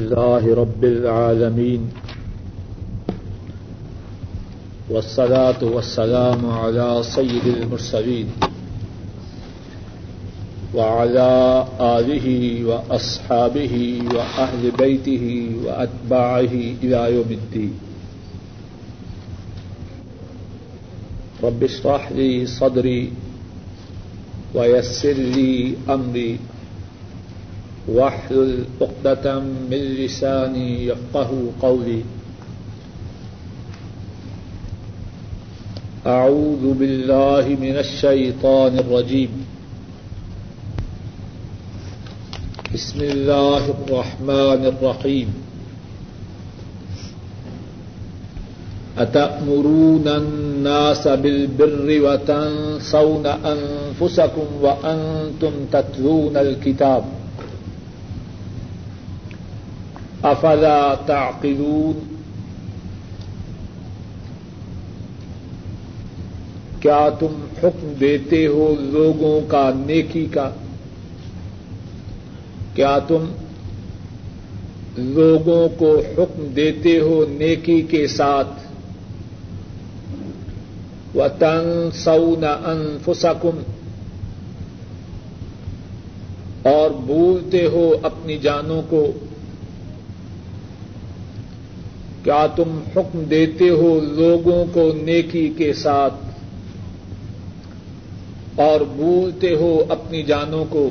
اللہ رب العالمین والصلاة والسلام على سید المرسلین وعلى آلہ واصحابہ واہل بیتہ واتباعہ الی یوم الدین رب اشرح لی صدری ویسر لی امری واحلل عقدة من لسانی یفقہوا قولی اعوذ باللہ من الشیطان الرجیم بسم اللہ الرحمن الرحیم أتأمرون الناس بالبر وتنسون أنفسكم وأنتم تتلون الكتاب أفلا تعقلون؟ کیا تم حکم دیتے ہو لوگوں کا نیکی کا؟ کیا تم لوگوں کو حکم دیتے ہو نیکی کے ساتھ؟ وتنسون انفسکم، اور بھولتے ہو اپنی جانوں کو۔ کیا تم حکم دیتے ہو لوگوں کو نیکی کے ساتھ اور بھولتے ہو اپنی جانوں کو؟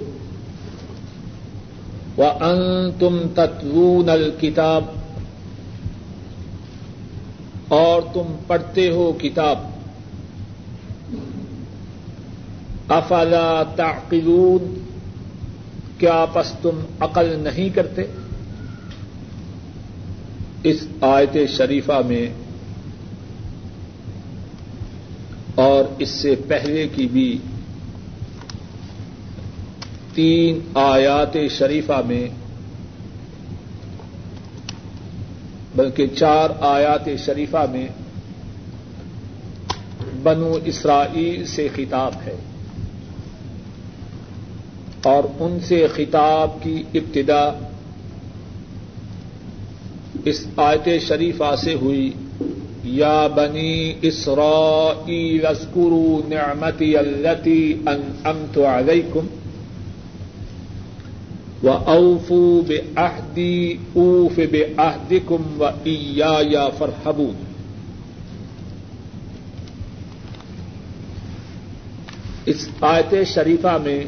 وَأَنْتُمْ تَتْلُونَ الْكِتَابَ، اور تم پڑھتے ہو کتاب۔ افلا تعقلون، کیا پس تم عقل نہیں کرتے؟ اس آیت شریفہ میں اور اس سے پہلے کی بھی تین آیات شریفہ میں، بلکہ چار آیات شریفہ میں بنو اسرائیل سے خطاب ہے، اور ان سے خطاب کی ابتدا اس آیت شریفہ سے ہوئی، یا بنی اسرائیل اذکروا نعمتی التی انعمت علیکم وَأَوْفُوا بِعَہْدِی أُوفِ بِعَہْدِکُمْ وَإِیَّایا فَارْحَبُونَ۔ اس آیت شریفہ میں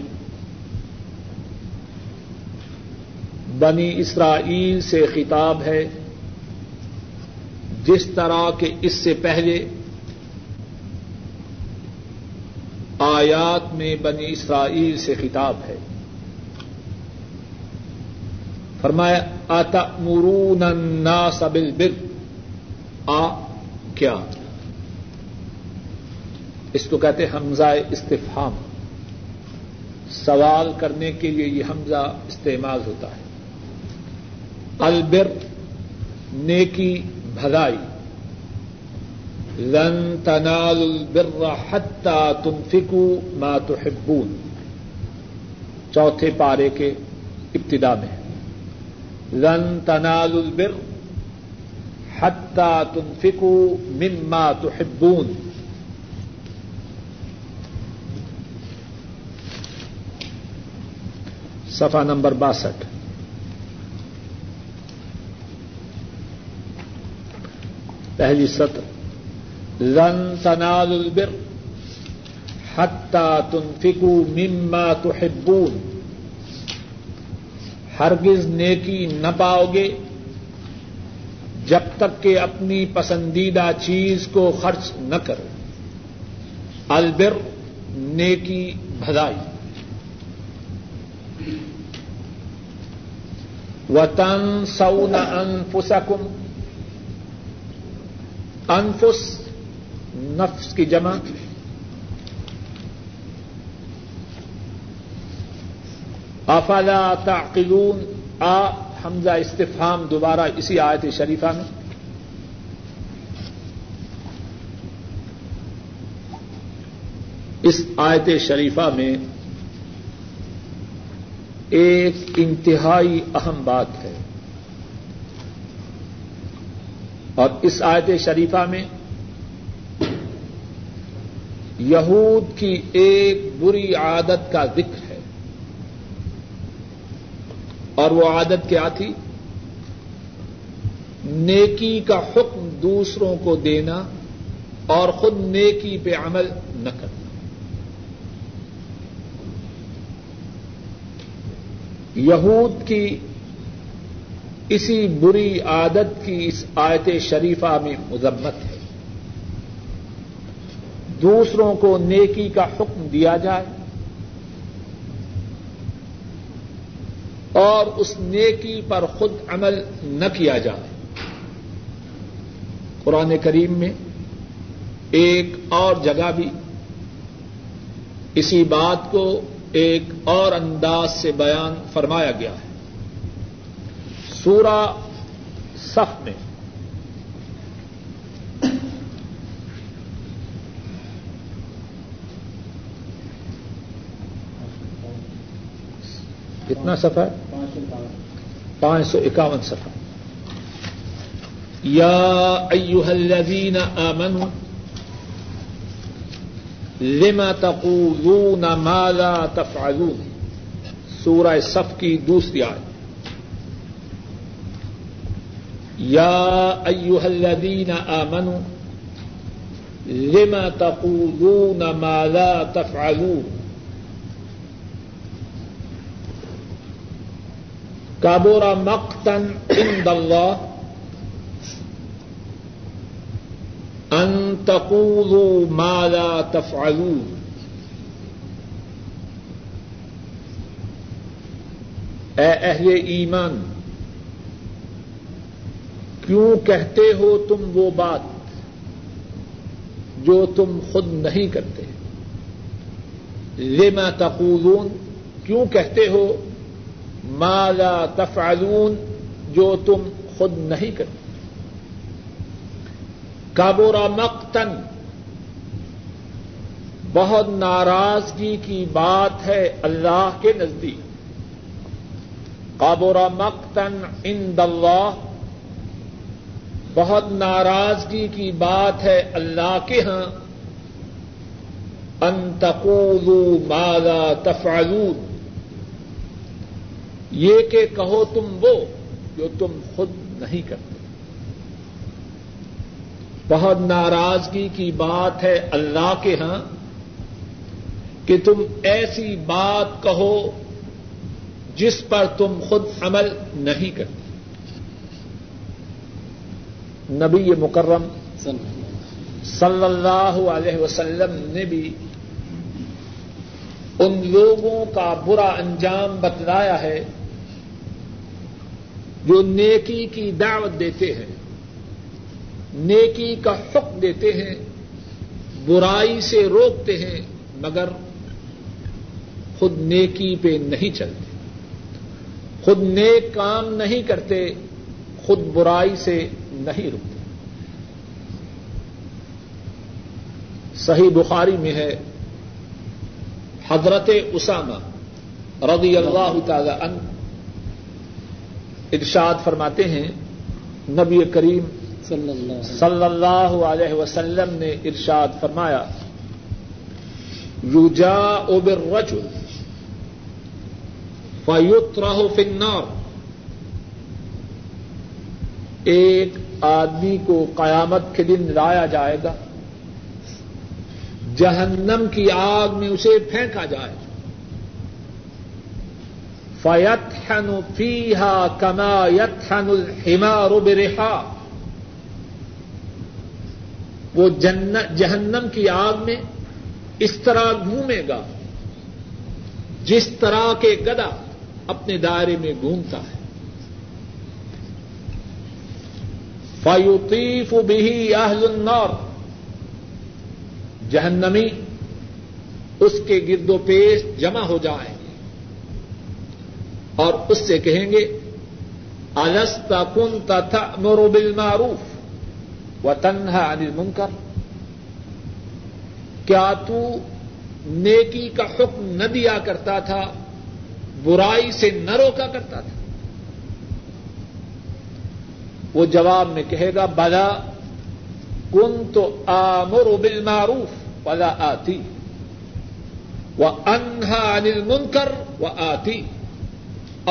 بنی اسرائیل سے خطاب ہے، جس طرح کہ اس سے پہلے آیات میں بنی اسرائیل سے خطاب ہے۔ فرمایا أَتَأْمُرُونَ النَّاسَ بِالْبِرِّ، کیا؟ اس کو کہتے حمزہ استفہام، سوال کرنے کے لیے یہ حمزہ استعمال ہوتا ہے۔ البر نیکی، بھلائی۔ لن تنالوا البر حتى تنفقوا ما تحبون، چوتھے پارے کے ابتدا میں لن تنالوا البر حتى تنفقوا مما تحبون۔ صفحہ نمبر 62۔ پہلی سطر، لن تنالوا البر حتى تنفقوا مما تحبون، ہرگز نیکی نہ پاؤ گے جب تک کہ اپنی پسندیدہ چیز کو خرچ نہ کرو۔ البر نیکی، بھلائی۔ وتنسون انفسکم، انفس نفس کی جمع، افلا تعقلون، حمزہ استفہام دوبارہ اسی آیت شریفہ میں۔ اس آیت شریفہ میں ایک انتہائی اہم بات ہے، اور اس آیت شریفہ میں یہود کی ایک بری عادت کا ذکر ہے، اور وہ عادت کیا تھی؟ نیکی کا حکم دوسروں کو دینا اور خود نیکی پہ عمل نہ کرنا۔ یہود کی اسی بری عادت کی اس آیت شریفہ میں مذمت ہے، دوسروں کو نیکی کا حکم دیا جائے اور اس نیکی پر خود عمل نہ کیا جائے۔ قرآن کریم میں ایک اور جگہ بھی اسی بات کو ایک اور انداز سے بیان فرمایا گیا ہے، سورہ صف میں کتنا صفحہ؟ 551 صفحہ۔ یا ایھا الذین آمنوا لما تقولون ما لا تفعلون، سورہ صف کی دوسری آیت۔ یا ایھا الذین آمنوا لما تقولون ما لا تفعلون کبر مقتا عند اللہ ان تقولوا ما لا تفعلون۔ اے اہل ایمان، کیوں کہتے ہو تم وہ بات جو تم خود نہیں کرتے؟ لما تقولون، کیوں کہتے ہو ما لا تفعلون، جو تم خود نہیں کرتے؟ کبر مقتا، بہت ناراضگی کی بات ہے اللہ کے نزدیک۔ کبر مقتا عند اللہ، بہت ناراضگی کی بات ہے اللہ کے ہاں، ان تقولوا ما لا تفعلون، یہ کہ کہو تم وہ جو تم خود نہیں کرتے۔ بہت ناراضگی کی بات ہے اللہ کے ہاں کہ تم ایسی بات کہو جس پر تم خود عمل نہیں کرتے۔ نبی مکرم صلی اللہ علیہ وسلم نے بھی ان لوگوں کا برا انجام بتلایا ہے جو نیکی کی دعوت دیتے ہیں، نیکی کا حکم دیتے ہیں، برائی سے روکتے ہیں، مگر خود نیکی پہ نہیں چلتے، خود نیک کام نہیں کرتے، خود برائی سے نہیں رکتے۔ صحیح بخاری میں ہے، حضرت اسامہ رضی اللہ تعالی عنہ ارشاد فرماتے ہیں، نبی کریم صلی اللہ علیہ وسلم نے ارشاد فرمایا، یجاء بالرجل فیطرح فی النار، ایک آدمی کو قیامت کے دن لایا جائے گا، جہنم کی آگ میں اسے پھینکا جائے، فیطحن فیہا کما یطحن الحمار برحا، وہ جہنم کی آگ میں اس طرح گھومے گا جس طرح کے گدھا اپنے دائرے میں گھومتا ہے، فیطیف بہ اہل النار، جہنمی اس کے گرد و پیش جمع ہو جائیں گے اور اس سے کہیں گے، الست کنت تأمر بالمعروف وتنہی عن المنکر، کیا تو نیکی کا حکم نہ دیا کرتا تھا، برائی سے نہ روکا کرتا تھا؟ وہ جواب میں کہے گا بلا کنت آمر بالمعروف بلا آتی وانہی عن المنکر وآتی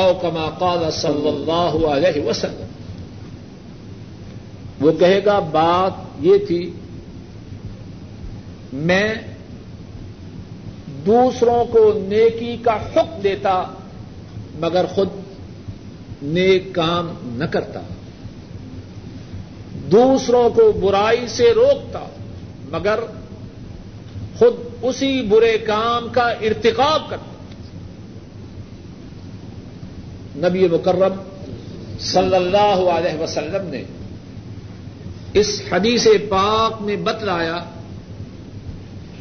او کما قال صلی اللہ علیہ وسلم. وہ کہے گا بات یہ تھی میں دوسروں کو نیکی کا حکم دیتا مگر خود نیک کام نہ کرتا, دوسروں کو برائی سے روکتا مگر خود اسی برے کام کا ارتکاب کرتا. نبی مکرم صلی اللہ علیہ وسلم نے اس حدیث پاک میں بتلایا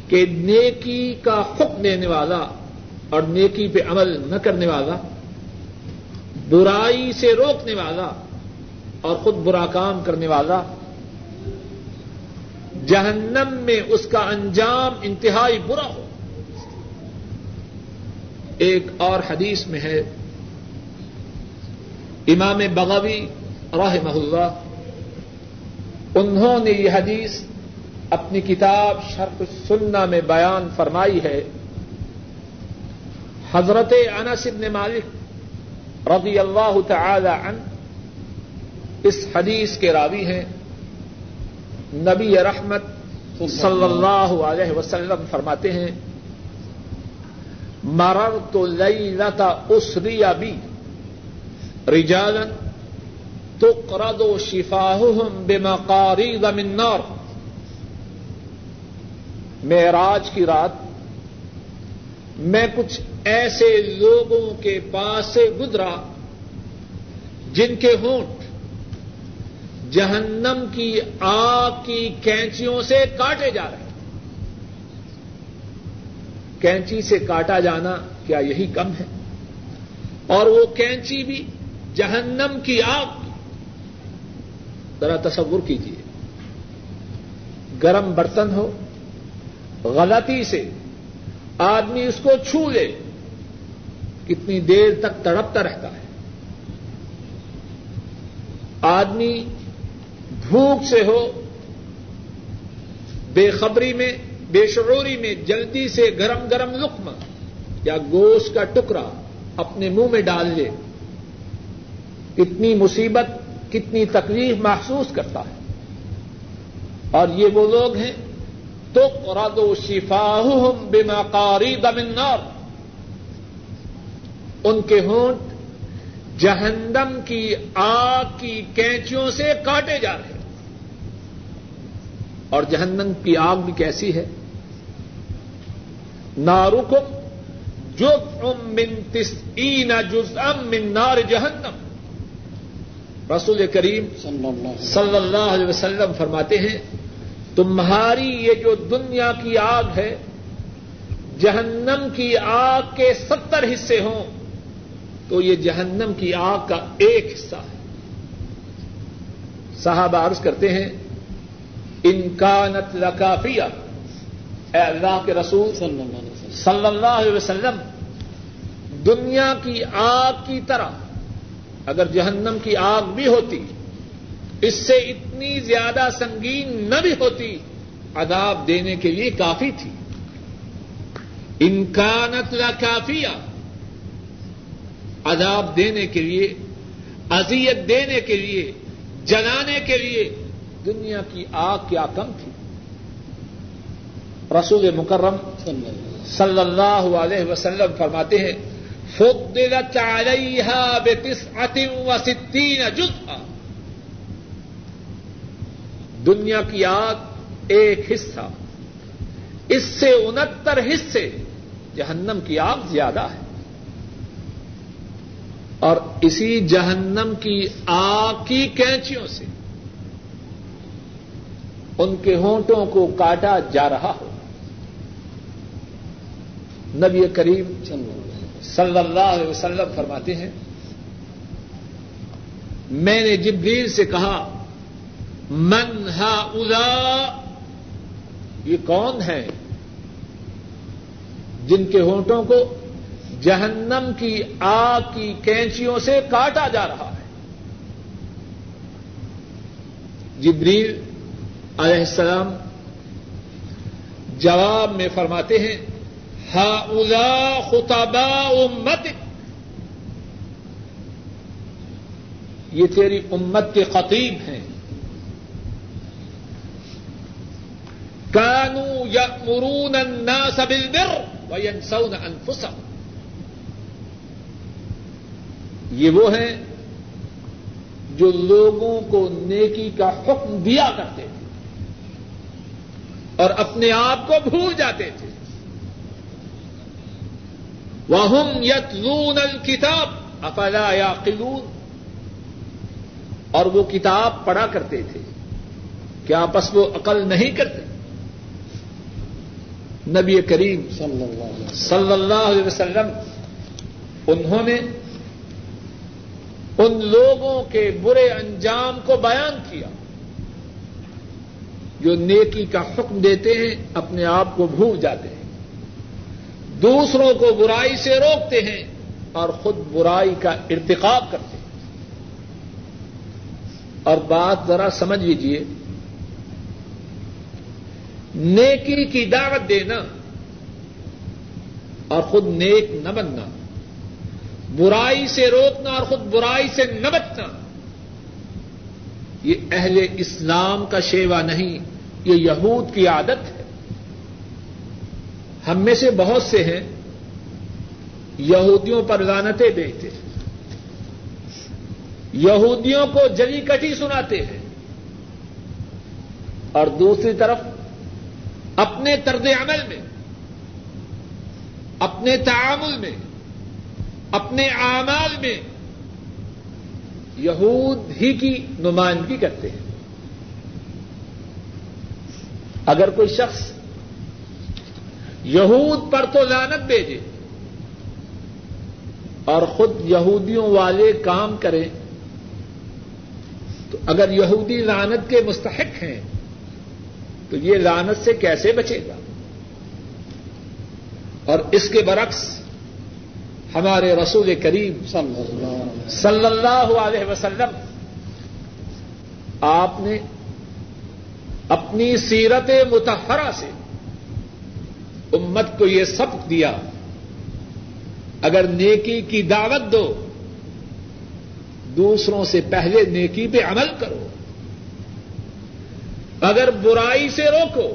کہ نیکی کا حکم دینے والا اور نیکی پہ عمل نہ کرنے والا, برائی سے روکنے والا اور خود برا کام کرنے والا جہنم میں اس کا انجام انتہائی برا ہو. ایک اور حدیث میں ہے امام بغوی رحمہ اللہ, انہوں نے یہ حدیث اپنی کتاب شرح السنہ میں بیان فرمائی ہے. حضرت انس بن مالک رضی اللہ تعالی عنہ اس حدیث کے راوی ہیں. نبی رحمت صلی اللہ علیہ وسلم فرماتے ہیں مررت لیلۃ اسری بی رجالا تقرض شفاہہم بمقاریض من نار. معراج کی رات میں کچھ ایسے لوگوں کے پاس سے گزرا جن کے ہونٹ جہنم کی آگ کی کینچیوں سے کاٹے جا رہے ہیں. کینچی سے کاٹا جانا کیا یہی کم ہے؟ اور وہ کینچی بھی جہنم کی آگ کی. ذرا تصور کیجیے, گرم برتن ہو, غلطی سے آدمی اس کو چھو لے, کتنی دیر تک تڑپتا رہتا ہے. آدمی بھوک سے ہو, بے خبری میں, بے شعوری میں جلدی سے گرم گرم لقمہ یا گوشت کا ٹکڑا اپنے منہ میں ڈال لے, کتنی مصیبت, کتنی تکلیف محسوس کرتا ہے. اور یہ وہ لوگ ہیں تقرض شفاہہم بمقاریض من نار, ان کے ہونٹ جہنم کی آگ کی کینچیوں سے کاٹے جا رہے ہیں. اور جہنم کی آگ بھی کیسی ہے؟ نارکم جزء من تسعین جزءا من نار جہنم. رسول کریم صلی اللہ علیہ وسلم فرماتے ہیں تمہاری یہ جو دنیا کی آگ ہے جہنم کی آگ کے 70 حصے ہوں تو یہ جہنم کی آگ کا ایک حصہ ہے. صحابہ عرض کرتے ہیں ان کانت لکافیہ, اے اللہ کے رسول صلی اللہ علیہ وسلم دنیا کی آگ کی طرح اگر جہنم کی آگ بھی ہوتی اس سے اتنی زیادہ سنگین نہ بھی ہوتی, عذاب دینے کے لیے کافی تھی. ان کانت لکافیہ, عذاب دینے کے لیے, اذیت دینے کے لیے, جلانے کے لیے دنیا کی آگ کیا کم تھی؟ رسول مکرم صلی اللہ علیہ وسلم فرماتے ہیں فضلت علیہا بتسعة وستین جزءا, دنیا کی آگ ایک حصہ, اس سے 69 حصے جہنم کی آگ زیادہ ہے. اور اسی جہنم کی آگ کی کینچیوں سے ان کے ہونٹوں کو کاٹا جا رہا ہو. نبی کریم صلی اللہ علیہ وسلم فرماتے ہیں میں نے جبریل سے کہا من ہؤلاء, یہ کون ہیں جن کے ہونٹوں کو جہنم کی آگ کی کینچیوں سے کاٹا جا رہا ہے؟ جبریل علیہ السلام جواب میں فرماتے ہیں ہؤلاء خطباء امتک، یہ تیری امت کے خطیب ہیں، کانوا یأمرون الناس بالبر وینسون انفسهم، یہ وہ ہیں جو لوگوں کو نیکی کا حکم دیا کرتے تھے اور اپنے آپ کو بھول جاتے تھے، وَهُمْ يَتْلُونَ الْكِتَابَ أَفَلَا يَعْقِلُونَ، اور وہ کتاب پڑھا کرتے تھے کیا بس وہ عقل نہیں کرتے؟ نبی کریم صلی اللہ علیہ وسلم انہوں نے ان لوگوں کے برے انجام کو بیان کیا جو نیکی کا حکم دیتے ہیں اپنے آپ کو بھول جاتے ہیں، دوسروں کو برائی سے روکتے ہیں اور خود برائی کا ارتکاب کرتے ہیں۔ اور بات ذرا سمجھ لیجیے، نیکی کی دعوت دینا اور خود نیک نہ بننا، برائی سے روکنا اور خود برائی سے نہ بچنا، یہ اہل اسلام کا شیوا نہیں، یہ یہود کی عادت ہے۔ ہم میں سے بہت سے ہیں یہودیوں پر لعنتیں بھیجتے ہیں، یہودیوں کو جلی کٹی سناتے ہیں، اور دوسری طرف اپنے طرز عمل میں، اپنے تعامل میں، اپنے اعمال میں یہود ہی کی نمائندگی کرتے ہیں۔ اگر کوئی شخص یہود پر تو لعنت بھیجے اور خود یہودیوں والے کام کرے، تو اگر یہودی لعنت کے مستحق ہیں تو یہ لعنت سے کیسے بچے گا؟ اور اس کے برعکس ہمارے رسول کریم صلی اللہ علیہ وسلم، آپ نے اپنی سیرت مطہرہ سے امت کو یہ سبق دیا، اگر نیکی کی دعوت دو دوسروں سے پہلے نیکی پہ عمل کرو، اگر برائی سے روکو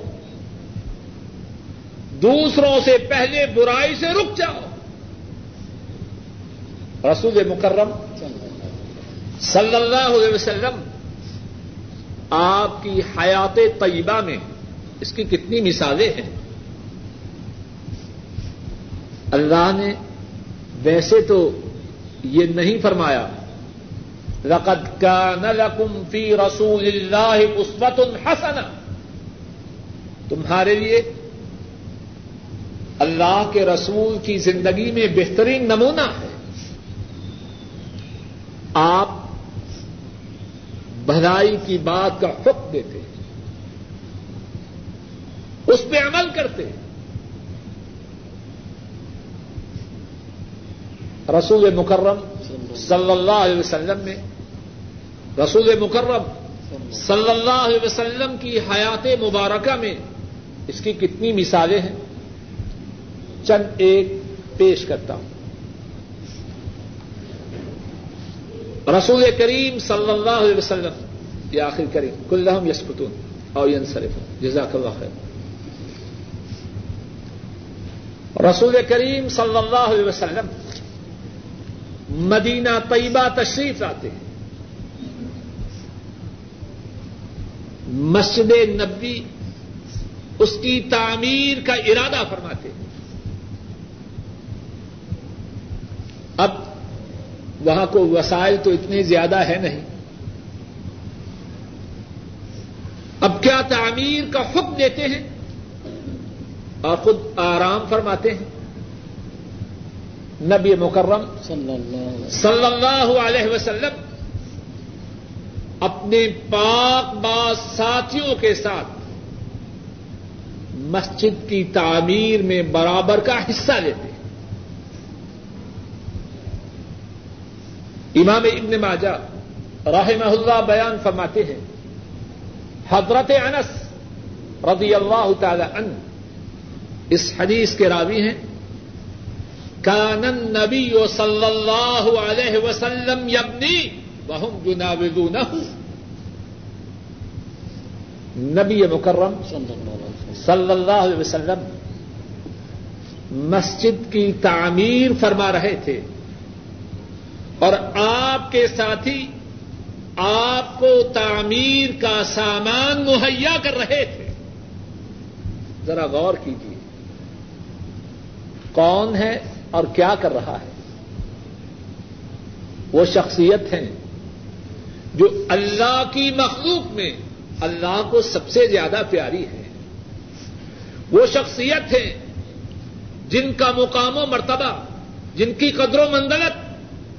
دوسروں سے پہلے برائی سے رک جاؤ۔ رسول مکرم صلی اللہ علیہ وسلم، آپ کی حیات طیبہ میں اس کی کتنی مثالیں ہیں۔ اللہ نے ویسے تو یہ نہیں فرمایا لَقَدْ كَانَ لَكُمْ فِي رَسُولِ اللَّهِ أُسْوَةٌ حَسَنَةٌ، تمہارے لیے اللہ کے رسول کی زندگی میں بہترین نمونہ ہے، آپ بھلائی کی بات کا حکم دیتے، اس پہ عمل کرتے۔ رسول مکرم صلی اللہ علیہ وسلم نے، رسول مکرم صلی اللہ علیہ وسلم کی حیات مبارکہ میں اس کی کتنی مثالیں ہیں، چند ایک پیش کرتا ہوں۔ رسول کریم صلی اللہ علیہ وسلم یہ آخر کریم کلہم یسکتون او ینصرفون، جزاک اللہ خیر۔ رسول کریم صلی اللہ علیہ وسلم مدینہ طیبہ تشریف لاتے ہیں، مسجد نبوی اس کی تعمیر کا ارادہ فرماتے ہیں۔ اب وہاں کو وسائل تو اتنے زیادہ ہے نہیں، اب کیا تعمیر کا حکم دیتے ہیں اور خود آرام فرماتے ہیں۔ نبی مکرم صلی اللہ علیہ وسلم اپنے پاک باز ساتھیوں کے ساتھ مسجد کی تعمیر میں برابر کا حصہ لیتے ہیں۔ امام ابن ماجہ رحمہ اللہ بیان فرماتے ہیں حضرت انس رضی اللہ تعالی عنہ اس حدیث کے راوی ہیں. کان النبی صلی اللہ علیہ وسلم یبنی وہم یناولونہ. نبی مکرم صلی اللہ علیہ وسلم مسجد کی تعمیر فرما رہے تھے اور آپ کے ساتھی آپ کو تعمیر کا سامان مہیا کر رہے تھے. ذرا غور کیجیے کون ہے اور کیا کر رہا ہے. وہ شخصیت ہیں جو اللہ کی مخلوق میں اللہ کو سب سے زیادہ پیاری ہے. وہ شخصیت ہیں جن کا مقام و مرتبہ, جن کی قدر و منزلت,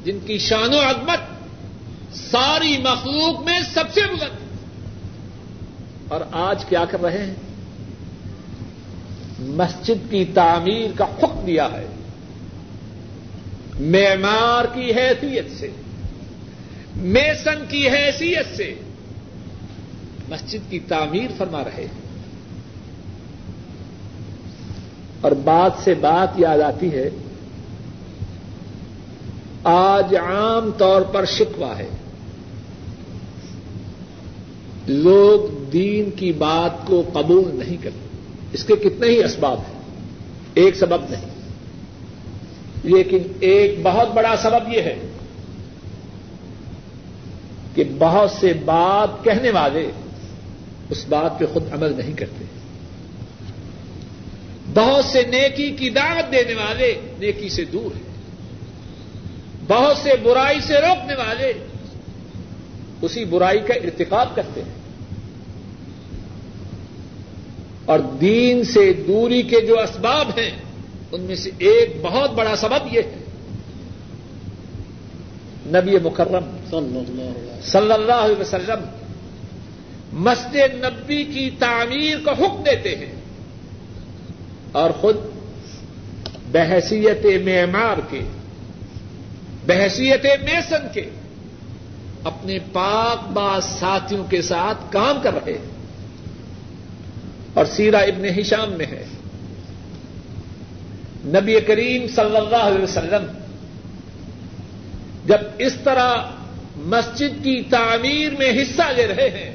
جن کی شان و عظمت ساری مخلوق میں سب سے بلند, اور آج کیا کر رہے ہیں؟ مسجد کی تعمیر کا حکم دیا ہے معمار کی حیثیت سے, میسن کی حیثیت سے مسجد کی تعمیر فرما رہے ہیں. اور بات سے بات یاد آتی ہے, آج عام طور پر شکوہ ہے لوگ دین کی بات کو قبول نہیں کرتے. اس کے کتنے ہی اسباب ہیں, ایک سبب نہیں, لیکن ایک بہت بڑا سبب یہ ہے کہ بہت سے بات کہنے والے اس بات پہ خود عمل نہیں کرتے. بہت سے نیکی کی دعوت دینے والے نیکی سے دور ہیں, بہت سے برائی سے روکنے والے اسی برائی کا ارتکاب کرتے ہیں. اور دین سے دوری کے جو اسباب ہیں ان میں سے ایک بہت بڑا سبب یہ ہے نبی مکرم صلی اللہ علیہ وسلم مسجد نبوی کی تعمیر کا حکم دیتے ہیں اور خود بحیثیت معمار کے, بحیثیت میسن کے اپنے پاک باز ساتھیوں کے ساتھ کام کر رہے ہیں. اور سیرہ ابن ہشام میں ہے نبی کریم صلی اللہ علیہ وسلم جب اس طرح مسجد کی تعمیر میں حصہ لے رہے ہیں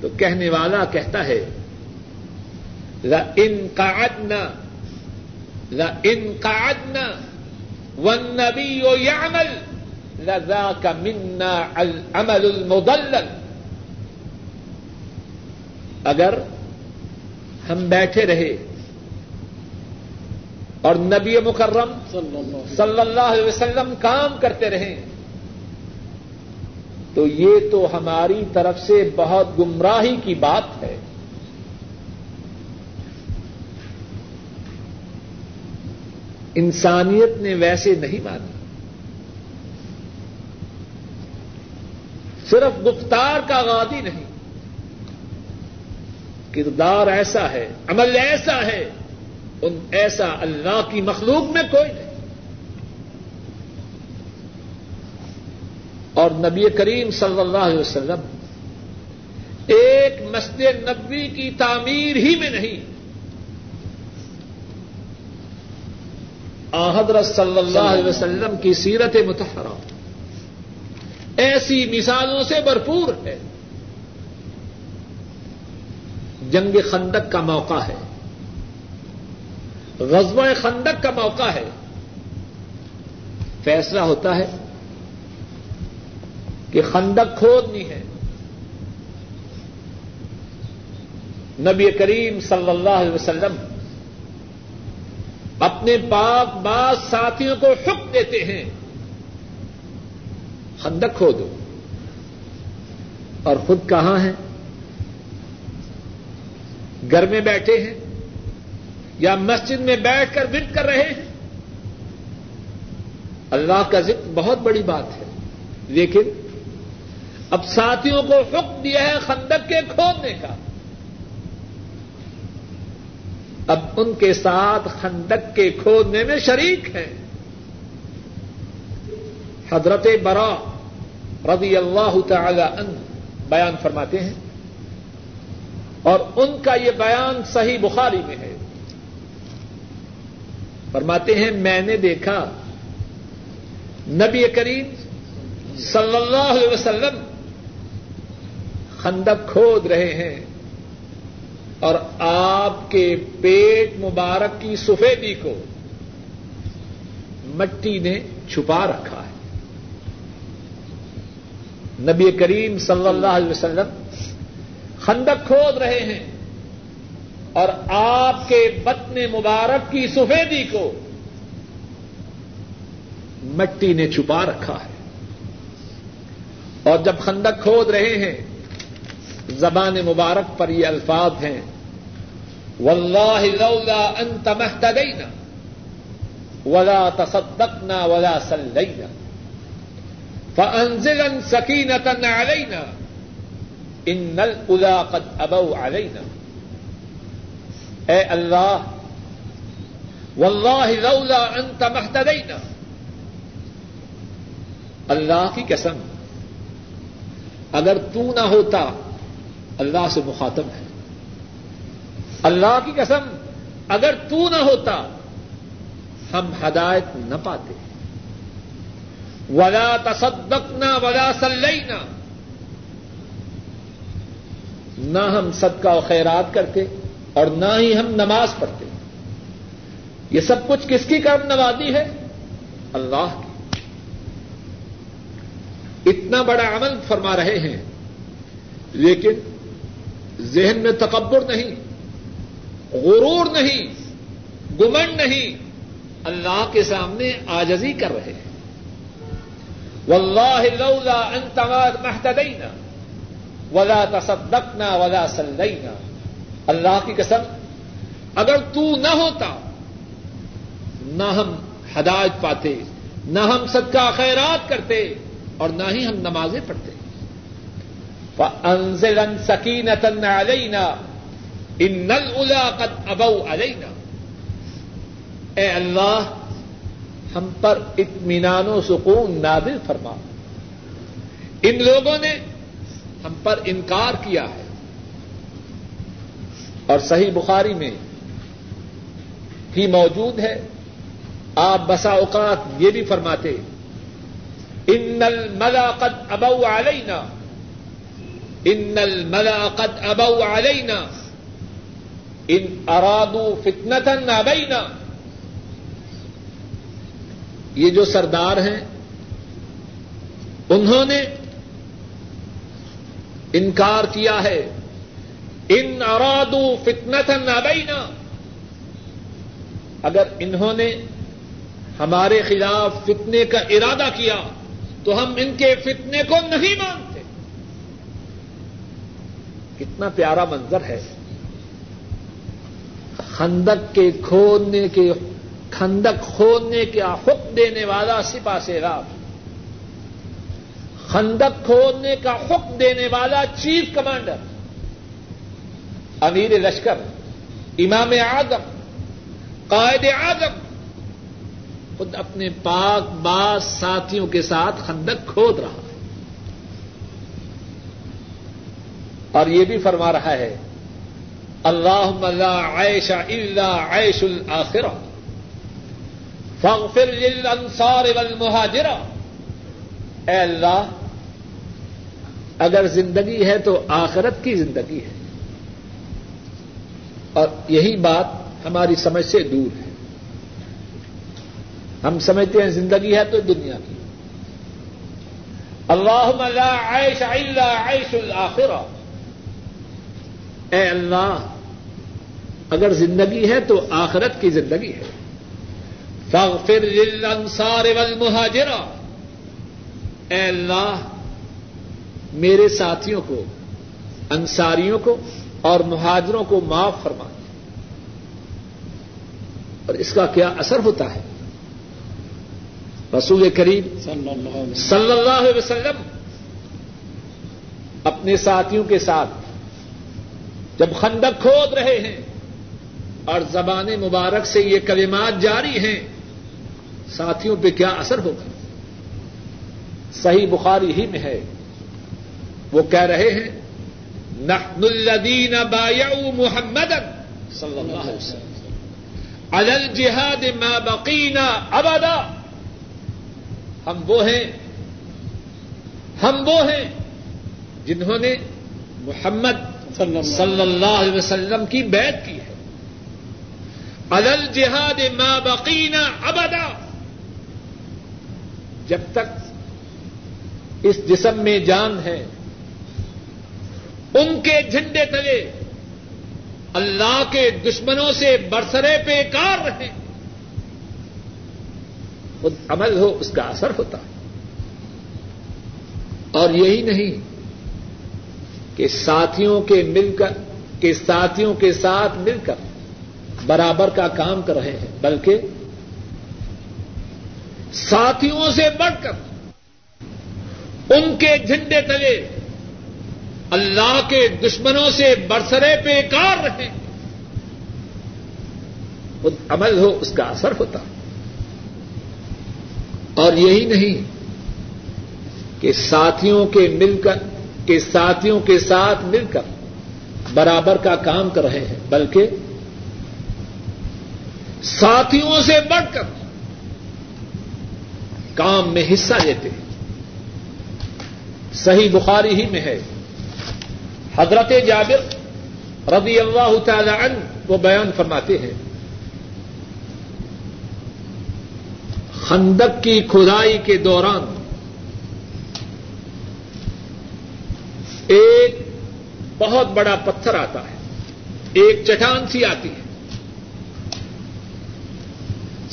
تو کہنے والا کہتا ہے لَإِن قَعَدْنَا وَالنَّبِيُّ يَعْمَلْ لَذَاكَ مِنَّا الْعَمَلُ الْمُضَلَّلُ. اگر ہم بیٹھے رہے اور نبی مکرم صلی اللہ علیہ وسلم کام کرتے رہیں تو یہ تو ہماری طرف سے بہت گمراہی کی بات ہے. انسانیت نے ویسے نہیں مانی, صرف گفتار کا غادی نہیں, کردار ایسا ہے, عمل ایسا ہے, ان ایسا اللہ کی مخلوق میں کوئی نہیں. اور نبی کریم صلی اللہ علیہ وسلم ایک مسجد نبوی کی تعمیر ہی میں نہیں, حضرت صلی اللہ علیہ وسلم کی سیرت مطہرہ ایسی مثالوں سے بھرپور ہے. جنگ خندق کا موقع ہے, غزوہ خندق کا موقع ہے, فیصلہ ہوتا ہے کہ خندق کھودنی ہے. نبی کریم صلی اللہ علیہ وسلم اپنے پاک باز ساتھیوں کو حکم دیتے ہیں خندق کھودو, اور خود کہاں ہیں؟ گھر میں بیٹھے ہیں یا مسجد میں بیٹھ کر ورد کر رہے ہیں. اللہ کا ذکر بہت بڑی بات ہے, لیکن اب ساتھیوں کو حکم دیا ہے خندق کے کھودنے کا. اب ان کے ساتھ خندق کے کھودنے میں شریک ہیں. حضرت برا رضی اللہ تعالی عنہ بیان فرماتے ہیں اور ان کا یہ بیان صحیح بخاری میں ہے. فرماتے ہیں میں نے دیکھا نبی کریم صلی اللہ علیہ وسلم خندق کھود رہے ہیں اور آپ کے پیٹ مبارک کی سفیدی کو مٹی نے چھپا رکھا ہے. نبی کریم صلی اللہ علیہ وسلم خندق کھود رہے ہیں اور آپ کے بطن مبارک کی سفیدی کو مٹی نے چھپا رکھا ہے. اور جب خندق کھود رہے ہیں زبان مبارک پر یہ الفاظ ہیں واللہ لولا انت ما اہتدینا ولا تصدقنا ولا صلینا فانزل سکینۃ علینا ان الاذی قد ابوا علینا. اے اللہ واللہ لولا انت ما اہتدینا, اللہ کی قسم اگر تو نہ ہوتا, اللہ سے مخاطب ہے, اللہ کی قسم اگر تو نہ ہوتا ہم ہدایت نہ پاتے. ولا تصدقنا ولا صلینا, نہ ہم صدقہ و خیرات کرتے اور نہ ہی ہم نماز پڑھتے. یہ سب کچھ کس کی کرم نوازی ہے؟ اللہ کی. اتنا بڑا عمل فرما رہے ہیں لیکن ذہن میں تکبر نہیں, غرور نہیں, گمنڈ نہیں, اللہ کے سامنے عاجزی کر رہے ہیں. واللہ لولا انت ما اہتدینا ولا تصدقنا ولا صلینا, اللہ کی قسم اگر تو نہ ہوتا نہ ہم ہدایت پاتے, نہ ہم صدقہ خیرات کرتے اور نہ ہی ہم نمازیں پڑھتے. فَأَنزِلَ سَكِينَةً عَلَيْنَا إِنَّ الْأُولَى قَدْ أَبَوْا عَلَيْنَا. اے اللہ ہم پر اطمینان و سکون نازل فرما. ان لوگوں نے ہم پر انکار کیا ہے. اور صحیح بخاری میں ہی موجود ہے, آپ بسا اوقات یہ بھی فرماتے إِنَّ الْمَلَأَ قَدْ أَبَوْا عَلَيْنَا ان الملأ قد ابوا علينا ان ارادوا فتنة ابينا. یہ جو سردار ہیں انہوں نے انکار کیا ہے. ان ارادوا فتنة ابينا, اگر انہوں نے ہمارے خلاف فتنے کا ارادہ کیا تو ہم ان کے فتنے کو نہیں مانتے. کتنا پیارا منظر ہے. خندق کھودنے کا حکم دینے والا سپاہ سیراب, خندق کھودنے کا حکم دینے والا چیف کمانڈر, امیر لشکر, امام اعظم, قائد اعظم خود اپنے پاک باز ساتھیوں کے ساتھ خندق کھود رہا ہے. اور یہ بھی فرما رہا ہے اللہم لا عیش الا عیش الاخرہ فاغفر للانصار والمہاجرہ. اے اللہ اگر زندگی ہے تو آخرت کی زندگی ہے. اور یہی بات ہماری سمجھ سے دور ہے. ہم سمجھتے ہیں زندگی ہے تو دنیا کی. اللہم لا عیش الا عیش الاخرہ. اے اللہ اگر زندگی ہے تو آخرت کی زندگی ہے. فاغفر للانصار والمہاجرہ. اے اللہ میرے ساتھیوں کو, انصاریوں کو اور مہاجروں کو معاف فرما. اور اس کا کیا اثر ہوتا ہے؟ رسول کریم صلی اللہ علیہ وسلم اپنے ساتھیوں کے ساتھ جب خندق کھود رہے ہیں اور زبان مبارک سے یہ کلمات جاری ہیں, ساتھیوں پہ کیا اثر ہوگا؟ صحیح بخاری ہی میں ہے وہ کہہ رہے ہیں نحن الذین بایعوا محمدا صلی اللہ علیہ وسلم علی الجہاد ما بقینا ابدا. ہم وہ ہیں جنہوں نے محمد صلی اللہ علیہ وسلم کی بیعت کی ہے. علی الجہاد ما بقینا ابدا, جب تک اس جسم میں جان ہے ان کے جھنڈے تلے اللہ کے دشمنوں سے برسرے پیکار رہے. خود عمل ہو اس کا اثر ہوتا ہے. اور یہی نہیں کہ ساتھیوں کے ساتھ مل کر برابر کا کام کر رہے ہیں, بلکہ ساتھیوں سے بڑھ کر ان کے جھنڈے تلے اللہ کے دشمنوں سے برسرے پیکار رہے. خود عمل ہو اس کا اثر ہوتا. اور یہی نہیں کہ ساتھیوں کے ساتھ مل کر برابر کا کام کر رہے ہیں, بلکہ ساتھیوں سے بڑھ کر کام میں حصہ لیتے ہیں. صحیح بخاری ہی میں ہے, حضرت جابر رضی اللہ تعالی عنہ وہ بیان فرماتے ہیں خندق کی کھدائی کے دوران ایک بہت بڑا پتھر آتا ہے, ایک چٹان سی آتی ہے.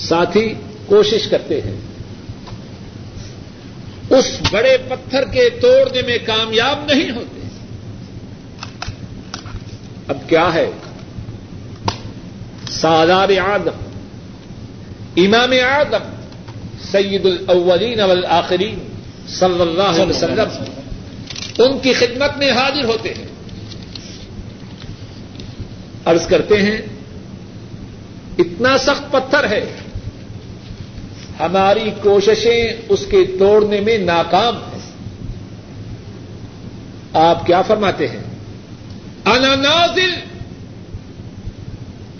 ساتھی کوشش کرتے ہیں اس بڑے پتھر کے توڑنے میں کامیاب نہیں ہوتے. اب کیا ہے, سردار آدم, امام آدم, سید الاولین والآخرین صلی اللہ علیہ وسلم ان کی خدمت میں حاضر ہوتے ہیں. عرض کرتے ہیں اتنا سخت پتھر ہے, ہماری کوششیں اس کے توڑنے میں ناکام ہیں. آپ کیا فرماتے ہیں, انا نازل,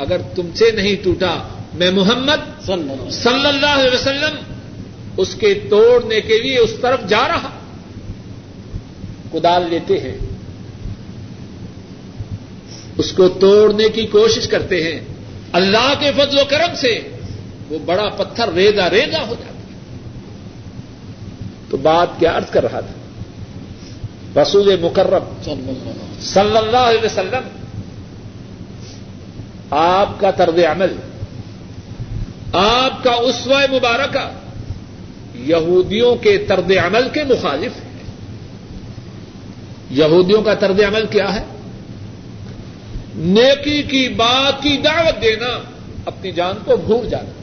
اگر تم سے نہیں ٹوٹا میں محمد صلی اللہ علیہ وسلم اس کے توڑنے کے لیے اس طرف جا رہا. کدال لیتے ہیں, اس کو توڑنے کی کوشش کرتے ہیں. اللہ کے فضل و کرم سے وہ بڑا پتھر ریزہ ریزہ ہو جاتا ہے. تو بات کیا عرض کر رہا تھا, رسول مکرم صلی اللہ علیہ وسلم آپ کا طرز عمل, آپ کا اسوہ مبارکہ یہودیوں کے طرز عمل کے مخالف ہے. یہودیوں کا طرز عمل کیا ہے, نیکی کی بات کی دعوت دینا, اپنی جان کو بھول جانا,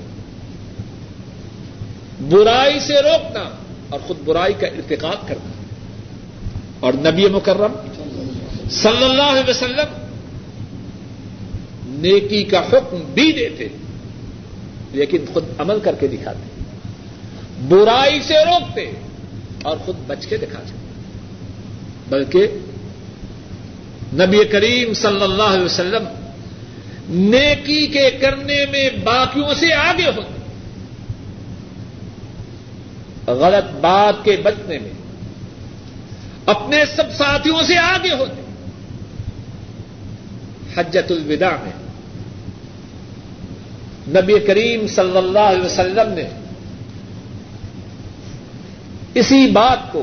برائی سے روکنا اور خود برائی کا ارتکاب کرنا. اور نبی مکرم صلی اللہ علیہ وسلم نیکی کا حکم بھی دیتے لیکن خود عمل کر کے دکھاتے, برائی سے روکتے اور خود بچ کے دکھاتے. بلکہ نبی کریم صلی اللہ علیہ وسلم نیکی کے کرنے میں باقیوں سے آگے ہوتے, غلط بات کے بچنے میں اپنے سب ساتھیوں سے آگے ہوتے. حجۃ الوداع میں نبی کریم صلی اللہ علیہ وسلم نے اسی بات کو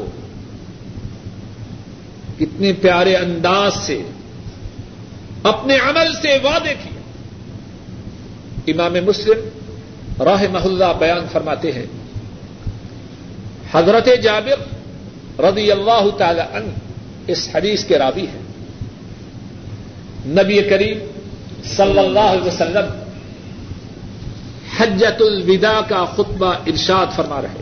کتنے پیارے انداز سے اپنے عمل سے وعدے کیا. امام مسلم رحمہ اللہ بیان فرماتے ہیں حضرت جابر رضی اللہ تعالی عنہ اس حدیث کے راوی ہیں, نبی کریم صلی اللہ علیہ وسلم حجۃ الوداع کا خطبہ ارشاد فرما رہے ہیں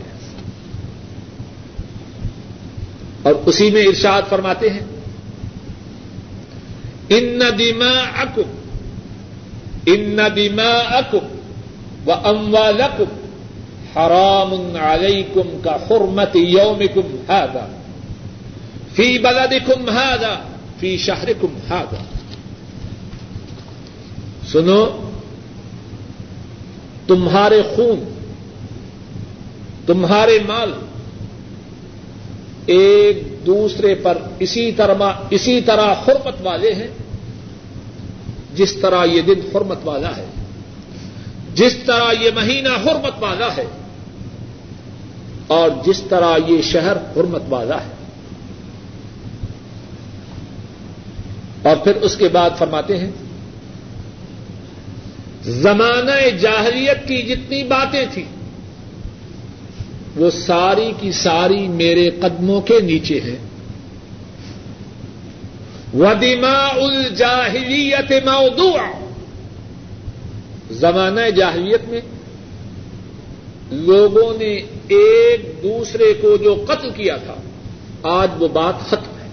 اور اسی میں ارشاد فرماتے ہیں ان دماءکم واموالکم حرام علیکم کا حرمت یومکم ہذا فی بلدکم ھذا فی شہرکم ھذا. سنو، تمہارے خون، تمہارے مال ایک دوسرے پر اسی طرح حرمت والے ہیں جس طرح یہ دن حرمت والا ہے، جس طرح یہ مہینہ حرمت والا ہے، اور جس طرح یہ شہر حرمت والا ہے. اور پھر اس کے بعد فرماتے ہیں زمانہ جاہلیت کی جتنی باتیں تھیں وہ ساری کی ساری میرے قدموں کے نیچے ہیں. وَدِمَاءُ الْجَاهِلِيَّةِ مَوْضُوعٌ، زمانہ جاہلیت میں لوگوں نے ایک دوسرے کو جو قتل کیا تھا آج وہ بات ختم ہے.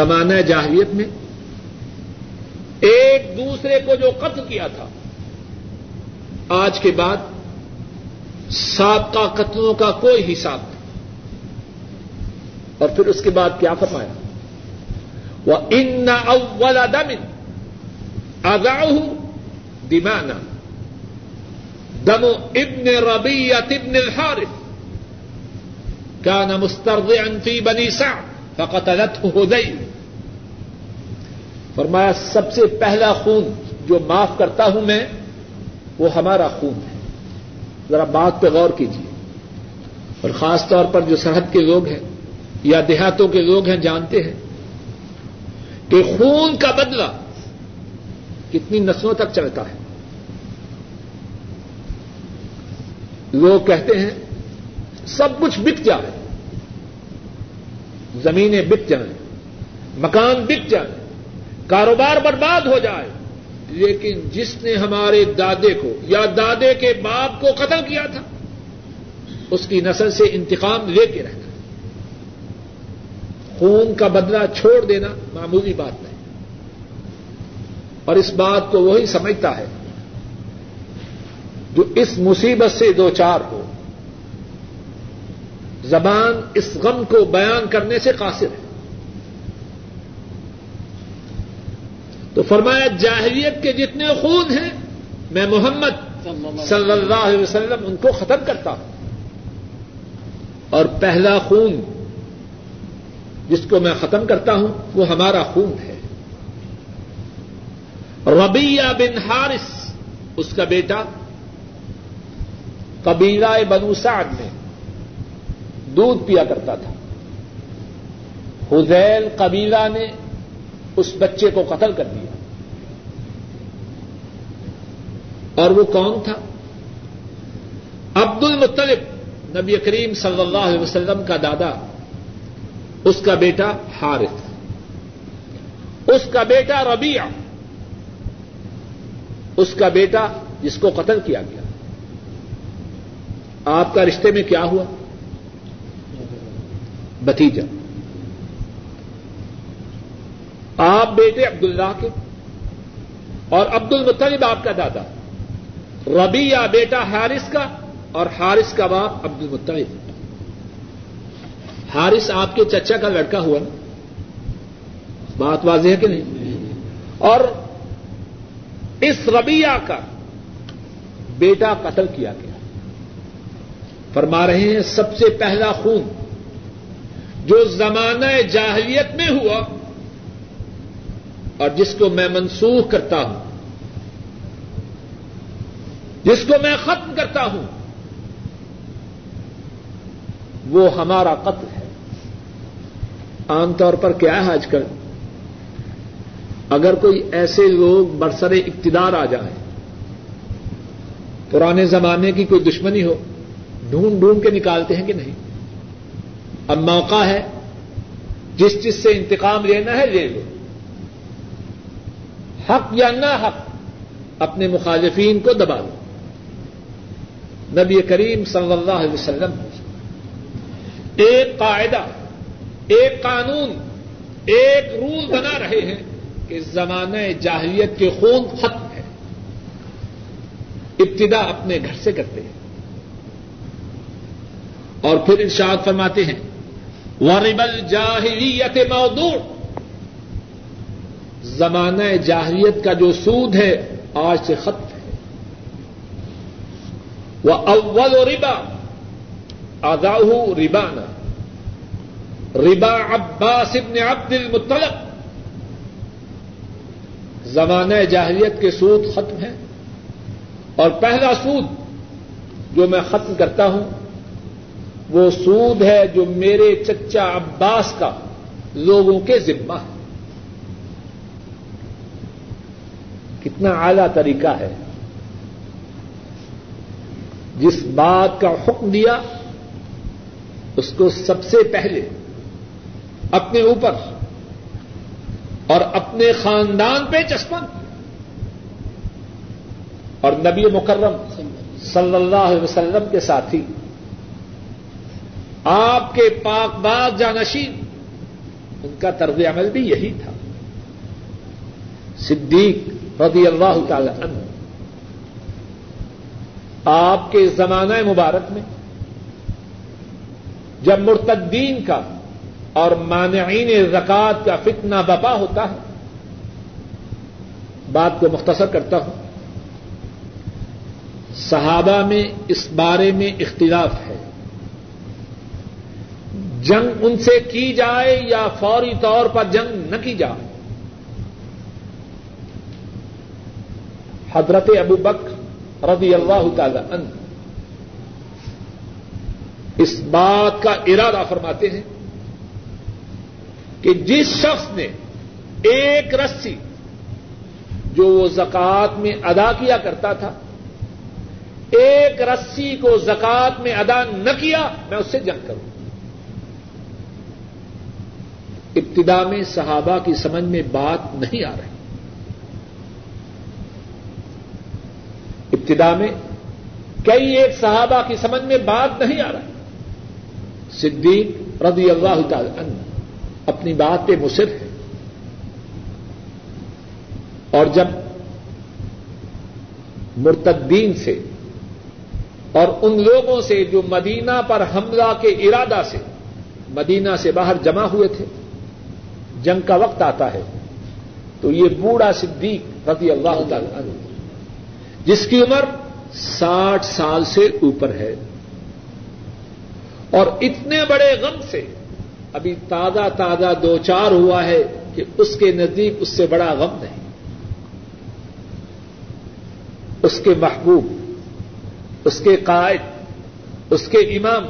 زمانہ جاہلیت میں ایک دوسرے کو جو قتل کیا تھا آج کے بعد سابقہ قتلوں کا کوئی حساب نہیں. اور پھر اس کے بعد کیا فرمایا؟ وَإِنَّ أَوَّلَ دَمٍ أَضَعَهُ دِمَانَا دم ابن ربيعة ابن الحارث كان مسترضعا في بني سعد فقتلته هذيل. فرمایا سب سے پہلا خون جو معاف کرتا ہوں میں وہ ہمارا خون ہے. ذرا بات پہ غور کیجیے، اور خاص طور پر جو سرحد کے لوگ ہیں یا دیہاتوں کے لوگ ہیں جانتے ہیں کہ خون کا بدلہ کتنی نسلوں تک چلتا ہے. لوگ کہتے ہیں سب کچھ بک جائے، زمینیں بک جائیں، مکان بک جائیں، کاروبار برباد ہو جائے، لیکن جس نے ہمارے دادے کو یا دادے کے باپ کو قتل کیا تھا اس کی نسل سے انتقام لے کے رہنا. خون کا بدلہ چھوڑ دینا معمولی بات نہیں، اور اس بات کو وہی سمجھتا ہے جو اس مصیبت سے دوچار ہو. زبان اس غم کو بیان کرنے سے قاصر ہے. تو فرمایا جاہلیت کے جتنے خون ہیں میں محمد صلی اللہ علیہ وسلم ان کو ختم کرتا ہوں. اور پہلا خون جس کو میں ختم کرتا ہوں وہ ہمارا خون ہے. ربیعہ بن حارث، اس کا بیٹا قبیلہ بنو سعد میں دودھ پیا کرتا تھا. حذیل قبیلہ نے اس بچے کو قتل کر دیا. اور وہ کون تھا؟ عبد المطلب، نبی کریم صلی اللہ علیہ وسلم کا دادا، اس کا بیٹا حارث، اس کا بیٹا ربیعہ، اس کا بیٹا جس کو قتل کیا گیا. آپ کا رشتے میں کیا ہوا؟ بھتیجا. آپ بیٹے عبداللہ کے، اور عبد المطلب آپ کا دادا، ربیعہ بیٹا حارث کا، اور حارث کا باپ عبد المطلب. حارث آپ کے چچا کا لڑکا ہوا نا، بات واضح ہے کہ نہیں؟ اور اس ربیعہ کا بیٹا قتل کیا گیا. فرما رہے ہیں سب سے پہلا خون جو زمانہ جاہلیت میں ہوا اور جس کو میں منسوخ کرتا ہوں، جس کو میں ختم کرتا ہوں، وہ ہمارا قتل ہے. عام طور پر کیا ہے آج کل، اگر کوئی ایسے لوگ برسر اقتدار آ جائیں، پرانے زمانے کی کوئی دشمنی ہو، ڈھونڈ ڈھونڈ کے نکالتے ہیں کہ نہیں؟ اب موقع ہے، جس چیز سے انتقام لینا ہے لے لو، حق یا نا حق اپنے مخالفین کو دبا لو. نبی کریم صلی اللہ علیہ وسلم ایک قاعدہ، ایک قانون، ایک رول بنا رہے ہیں کہ زمانہ جاہلیت کے خون ختم ہے. ابتدا اپنے گھر سے کرتے ہیں، اور پھر ارشاد فرماتے ہیں وَرِبَ الْجَاهِلِيَّةِ مَوْدُوعٌ، زمانہ جاہلیت کا جو سود ہے آج سے ختم ہے۔ وَأَوَّلُ رِبَا أَدَاؤُهُ رِبَانًا رِبَا عباس بن عبد المطلب، زمانہ جاہلیت کے سود ختم ہے، اور پہلا سود جو میں ختم کرتا ہوں وہ سود ہے جو میرے چچا عباس کا لوگوں کے ذمہ ہے۔ کتنا اعلی طریقہ ہے، جس بات کا حکم دیا اس کو سب سے پہلے اپنے اوپر اور اپنے خاندان پہ چسپن، اور نبی مکرم صلی اللہ علیہ وسلم کے ساتھی، آپ کے پاک باز جانشین، ان کا طرز عمل بھی یہی تھا۔ صدیق رضی اللہ تعالی عنہ آپ کے زمانہ مبارک میں جب مرتدین کا اور مانعین زکوٰۃ کا فتنہ بپا ہوتا ہے، بات کو مختصر کرتا ہوں، صحابہ میں اس بارے میں اختلاف ہے، جنگ ان سے کی جائے یا فوری طور پر جنگ نہ کی جائے۔ حضرت ابو بکر رضی اللہ تعالی عنہ اس بات کا ارادہ فرماتے ہیں کہ جس شخص نے ایک رسی جو وہ زکوٰۃ میں ادا کیا کرتا تھا، ایک رسی کو زکوٰۃ میں ادا نہ کیا، میں اس سے جنگ کروں۔ ابتدا میں صحابہ کی سمجھ میں بات نہیں آ رہی، ابتدا میں کئی ایک صحابہ کی سمجھ میں بات نہیں آ رہی۔ صدیق رضی اللہ تعالی عنہ اپنی بات پہ مصر ہے، اور جب مرتدین سے اور ان لوگوں سے جو مدینہ پر حملہ کے ارادہ سے مدینہ سے باہر جمع ہوئے تھے، جنگ کا وقت آتا ہے، تو یہ بوڑھا صدیق رضی اللہ تعالی عنہ جس کی عمر 60 سال سے اوپر ہے، اور اتنے بڑے غم سے ابھی تازہ تازہ دو چار ہوا ہے کہ اس کے نزدیک اس سے بڑا غم نہیں۔ اس کے محبوب، اس کے قائد، اس کے امام،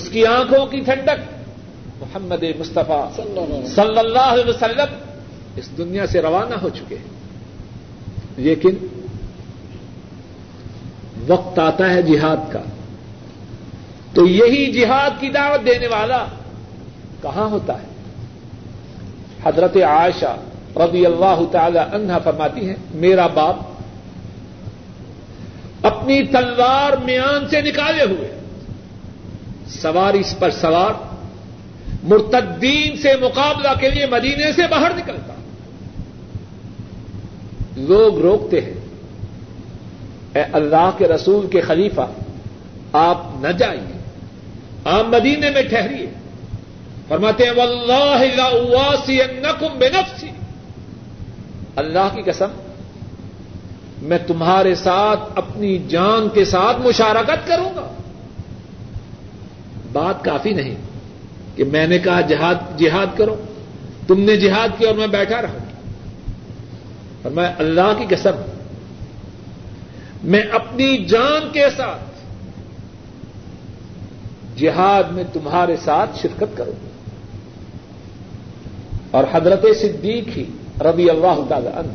اس کی آنکھوں کی ٹھنڈک محمد مصطفیٰ صلی اللہ علیہ وسلم اس دنیا سے روانہ ہو چکے ہیں، لیکن وقت آتا ہے جہاد کا، تو یہی جہاد کی دعوت دینے والا کہاں ہوتا ہے۔ حضرت عائشہ رضی اللہ تعالی عنہا فرماتی ہیں، میرا باپ اپنی تلوار میان سے نکالے ہوئے سوار اس پر سوار مرتدین سے مقابلہ کے لیے مدینے سے باہر نکلتا، لوگ روکتے ہیں، اے اللہ کے رسول کے خلیفہ آپ نہ جائیے، آپ مدینے میں ٹھہریے۔ فرماتے ہیں واللہ لا اواصینکم بنفسی، اللہ کی قسم میں تمہارے ساتھ اپنی جان کے ساتھ مشارکت کروں گا۔ بات کافی نہیں کہ میں نے کہا جہاد کرو، تم نے جہاد کیا اور میں بیٹھا رہا، اور میں اللہ کی قسم میں اپنی جان کے ساتھ جہاد میں تمہارے ساتھ شرکت کروں گا۔ اور حضرت صدیق ہی رضی اللہ تعالی عنہ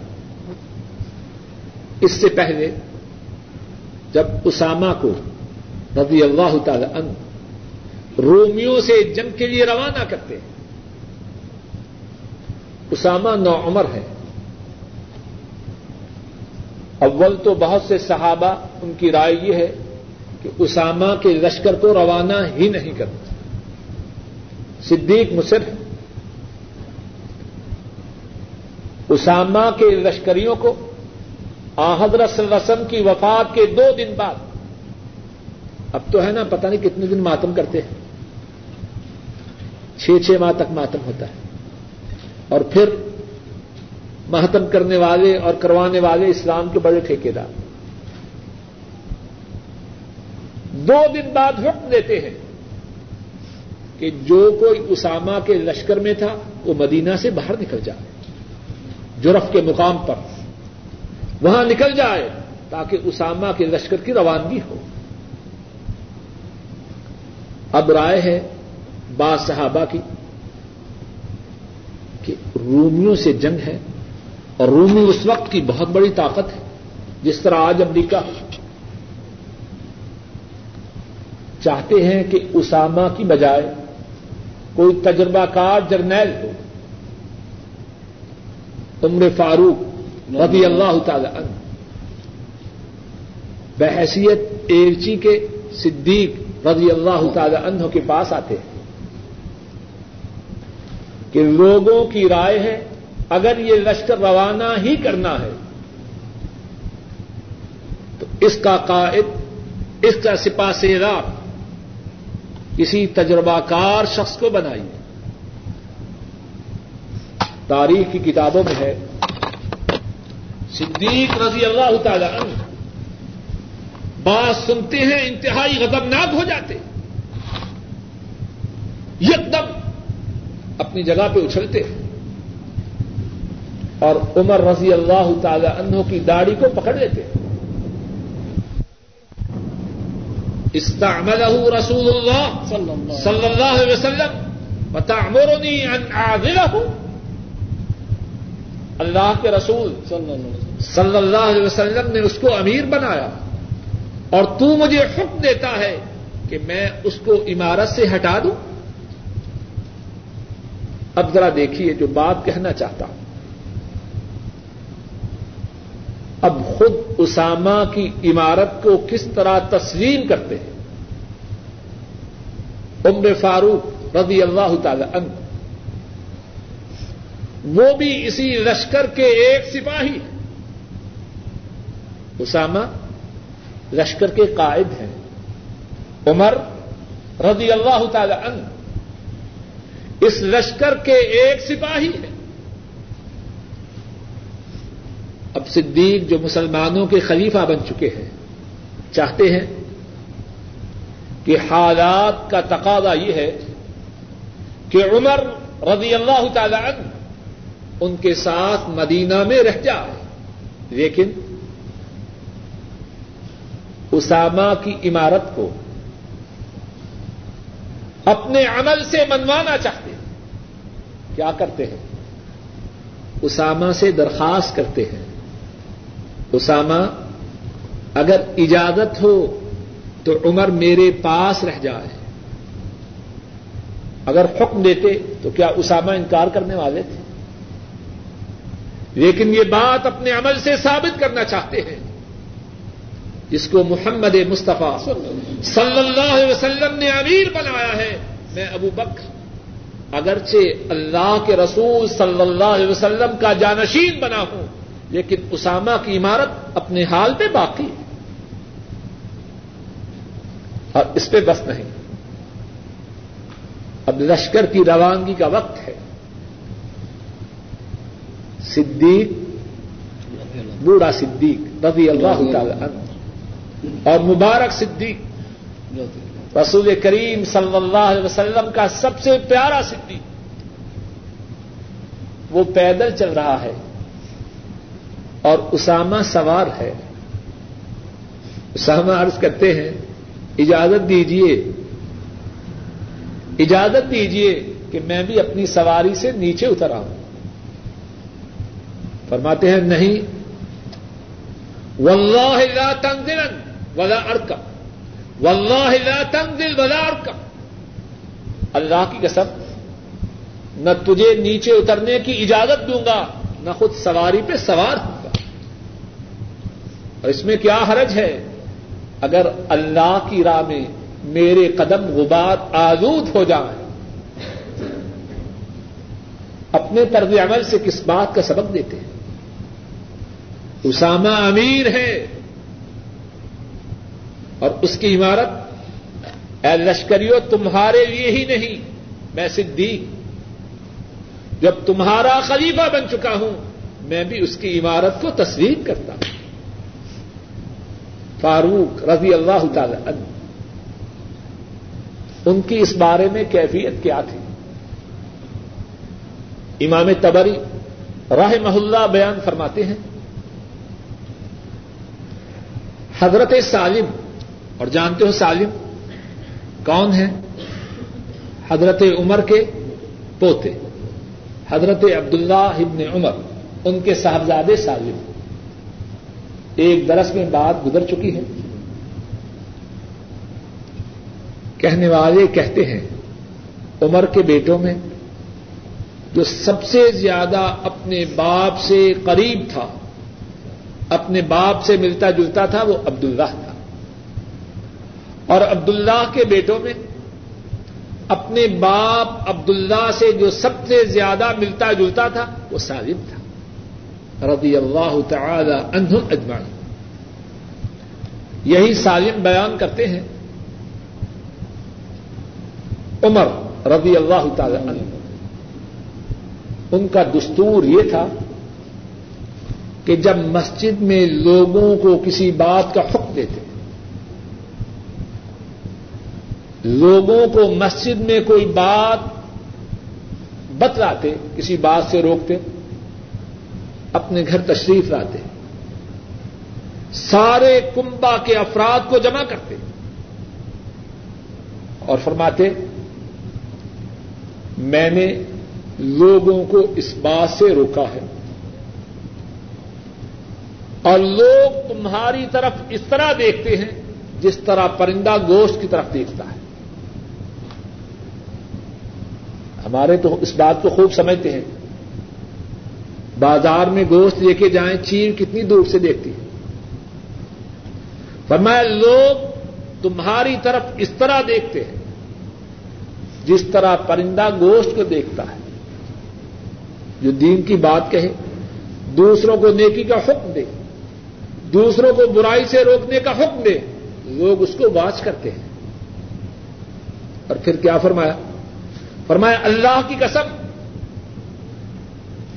اس سے پہلے جب اسامہ کو رضی اللہ تعالی عنہ رومیوں سے جنگ کے لیے روانہ کرتے ہیں، اسامہ نوعمر ہے، اول تو بہت سے صحابہ ان کی رائے یہ ہے کہ اسامہ کے لشکر کو روانہ ہی نہیں کرنا، صدیق مصر ہے، اسامہ کے لشکریوں کو آن حضرت صلی اللہ علیہ وسلم کی وفات کے 2 دن بعد اب تو ہے نا پتہ نہیں کتنے دن ماتم کرتے ہیں, 6 ماہ تک ماتم ہوتا ہے, اور پھر ماتم کرنے والے اور کروانے والے اسلام کے بڑے ٹھیکیدار 2 دن بعد حکم دیتے ہیں کہ جو کوئی اسامہ کے لشکر میں تھا وہ مدینہ سے باہر نکل جائے, جرف کے مقام پر وہاں نکل جائے تاکہ اسامہ کے لشکر کی روانگی ہو. اب رائے ہے بعض صحابہ کی کہ رومیوں سے جنگ ہے, اور رومی اس وقت کی بہت بڑی طاقت ہے, جس طرح آج امریکہ چاہتے ہیں کہ اسامہ کی بجائے کوئی تجربہ کار جرنیل ہو. عمر فاروق رضی اللہ تعالی عنہ بحیثیت ایلچی کے صدیق رضی اللہ تعالی عنہ کے پاس آتے ہیں کہ لوگوں کی رائے ہے اگر یہ لشکر روانہ ہی کرنا ہے تو اس کا قائد, اس کا سپاہ سالار کسی تجربہ کار شخص کو بنائیے. تاریخ کی کتابوں میں ہے صدیق رضی اللہ تعالی عنہ بات سنتے ہیں انتہائی غضبناک ہو جاتے, یکدم اپنی جگہ پہ اچھلتے, اور عمر رضی اللہ تعالی عنہ کی داڑھی کو پکڑ لیتے. استعملہ رسول اللہ صلی اللہ علیہ وسلم وتعمرنی ان اعذرہ, اللہ کے رسول صلی اللہ علیہ وسلم نے اس کو امیر بنایا اور تو مجھے حکم دیتا ہے کہ میں اس کو عمارت سے ہٹا دوں. اب ذرا دیکھیے جو بات کہنا چاہتا ہوں. اب خود اسامہ کی عمارت کو کس طرح تسلیم کرتے ہیں. عمر فاروق رضی اللہ تعالی عنہ وہ بھی اسی لشکر کے ایک سپاہی ہیں, اسامہ لشکر کے قائد ہیں, عمر رضی اللہ تعالی عنہ اس لشکر کے ایک سپاہی ہیں. اب صدیق جو مسلمانوں کے خلیفہ بن چکے ہیں چاہتے ہیں کہ حالات کا تقاضا یہ ہے کہ عمر رضی اللہ تعالی عنہ ان کے ساتھ مدینہ میں رہ جائے, لیکن اسامہ کی عمارت کو اپنے عمل سے منوانا چاہتے ہیں. کیا کرتے ہیں؟ اسامہ سے درخواست کرتے ہیں, اسامہ اگر اجازت ہو تو عمر میرے پاس رہ جائے. اگر حکم دیتے تو کیا اسامہ انکار کرنے والے تھے؟ لیکن یہ بات اپنے عمل سے ثابت کرنا چاہتے ہیں جس کو محمد مصطفیٰ صلی اللہ علیہ وسلم نے امیر بنایا ہے. میں ابو بکر اگرچہ اللہ کے رسول صلی اللہ علیہ وسلم کا جانشین بنا ہوں, لیکن اسامہ کی عمارت اپنے حال پہ باقی ہے, اور اس پہ بس نہیں. اب لشکر کی روانگی کا وقت ہے. صدیق, بوڑھا صدیق رضی اللہ تعالی عنہ اور مبارک صدیق, رسول کریم صلی اللہ علیہ وسلم کا سب سے پیارا صدیق, وہ پیدل چل رہا ہے اور اسامہ سوار ہے. اسامہ عرض کرتے ہیں اجازت دیجیے, اجازت دیجیے کہ میں بھی اپنی سواری سے نیچے اتر آؤں. فرماتے ہیں نہیں, واللہ لا تنزل ولا ارکب, واللہ لا تنزل ولا ارکب, اللہ کی قسم نہ تجھے نیچے اترنے کی اجازت دوں گا نہ خود سواری پہ سوار ہوں گا. اور اس میں کیا حرج ہے اگر اللہ کی راہ میں میرے قدم غبار آلود ہو جائیں؟ اپنے طرز عمل سے کس بات کا سبق دیتے ہیں؟ اسامہ امیر ہے اور اس کی عمارت اے لشکریوں تمہارے لیے ہی نہیں، میں صدیق جب تمہارا خلیفہ بن چکا ہوں میں بھی اس کی عمارت کو تسلیم کرتا ہوں۔ فاروق رضی اللہ تعالی عنہ، ان کی اس بارے میں کیفیت کیا تھی؟ امام طبری رحمہ اللہ بیان فرماتے ہیں، حضرت سالم، اور جانتے ہو سالم کون ہے؟ حضرت عمر کے پوتے، حضرت عبداللہ ابن عمر، ان کے صاحبزادے سالم۔ ایک درس میں بات گزر چکی ہے، کہنے والے کہتے ہیں عمر کے بیٹوں میں جو سب سے زیادہ اپنے باپ سے قریب تھا، اپنے باپ سے ملتا جلتا تھا، وہ عبداللہ تھا، اور عبداللہ کے بیٹوں میں اپنے باپ عبداللہ سے جو سب سے زیادہ ملتا جلتا تھا وہ سالم تھا، رضی اللہ تعالی عنہم اجمعین۔ یہی سالم بیان کرتے ہیں، عمر رضی اللہ تعالی عنہ، ان کا دستور یہ تھا کہ جب مسجد میں لوگوں کو کسی بات کا حکم دیتے، لوگوں کو مسجد میں کوئی بات بتلاتے، کسی بات سے روکتے، اپنے گھر تشریف لاتے، سارے کنبہ کے افراد کو جمع کرتے اور فرماتے میں نے لوگوں کو اس بات سے روکا ہے، اور لوگ تمہاری طرف اس طرح دیکھتے ہیں جس طرح پرندہ گوشت کی طرف دیکھتا ہے۔ ہمارے تو اس بات کو خوب سمجھتے ہیں، بازار میں گوشت لے کے جائیں چیل کتنی دور سے دیکھتی ہے، فرمایا لوگ تمہاری طرف اس طرح دیکھتے ہیں جس طرح پرندہ گوشت کو دیکھتا ہے۔ جو دین کی بات کہے، دوسروں کو نیکی کا حکم دے، دوسروں کو برائی سے روکنے کا حکم دے، لوگ اس کو واچ کرتے ہیں۔ اور پھر کیا فرمایا؟ فرمایا اللہ کی قسم،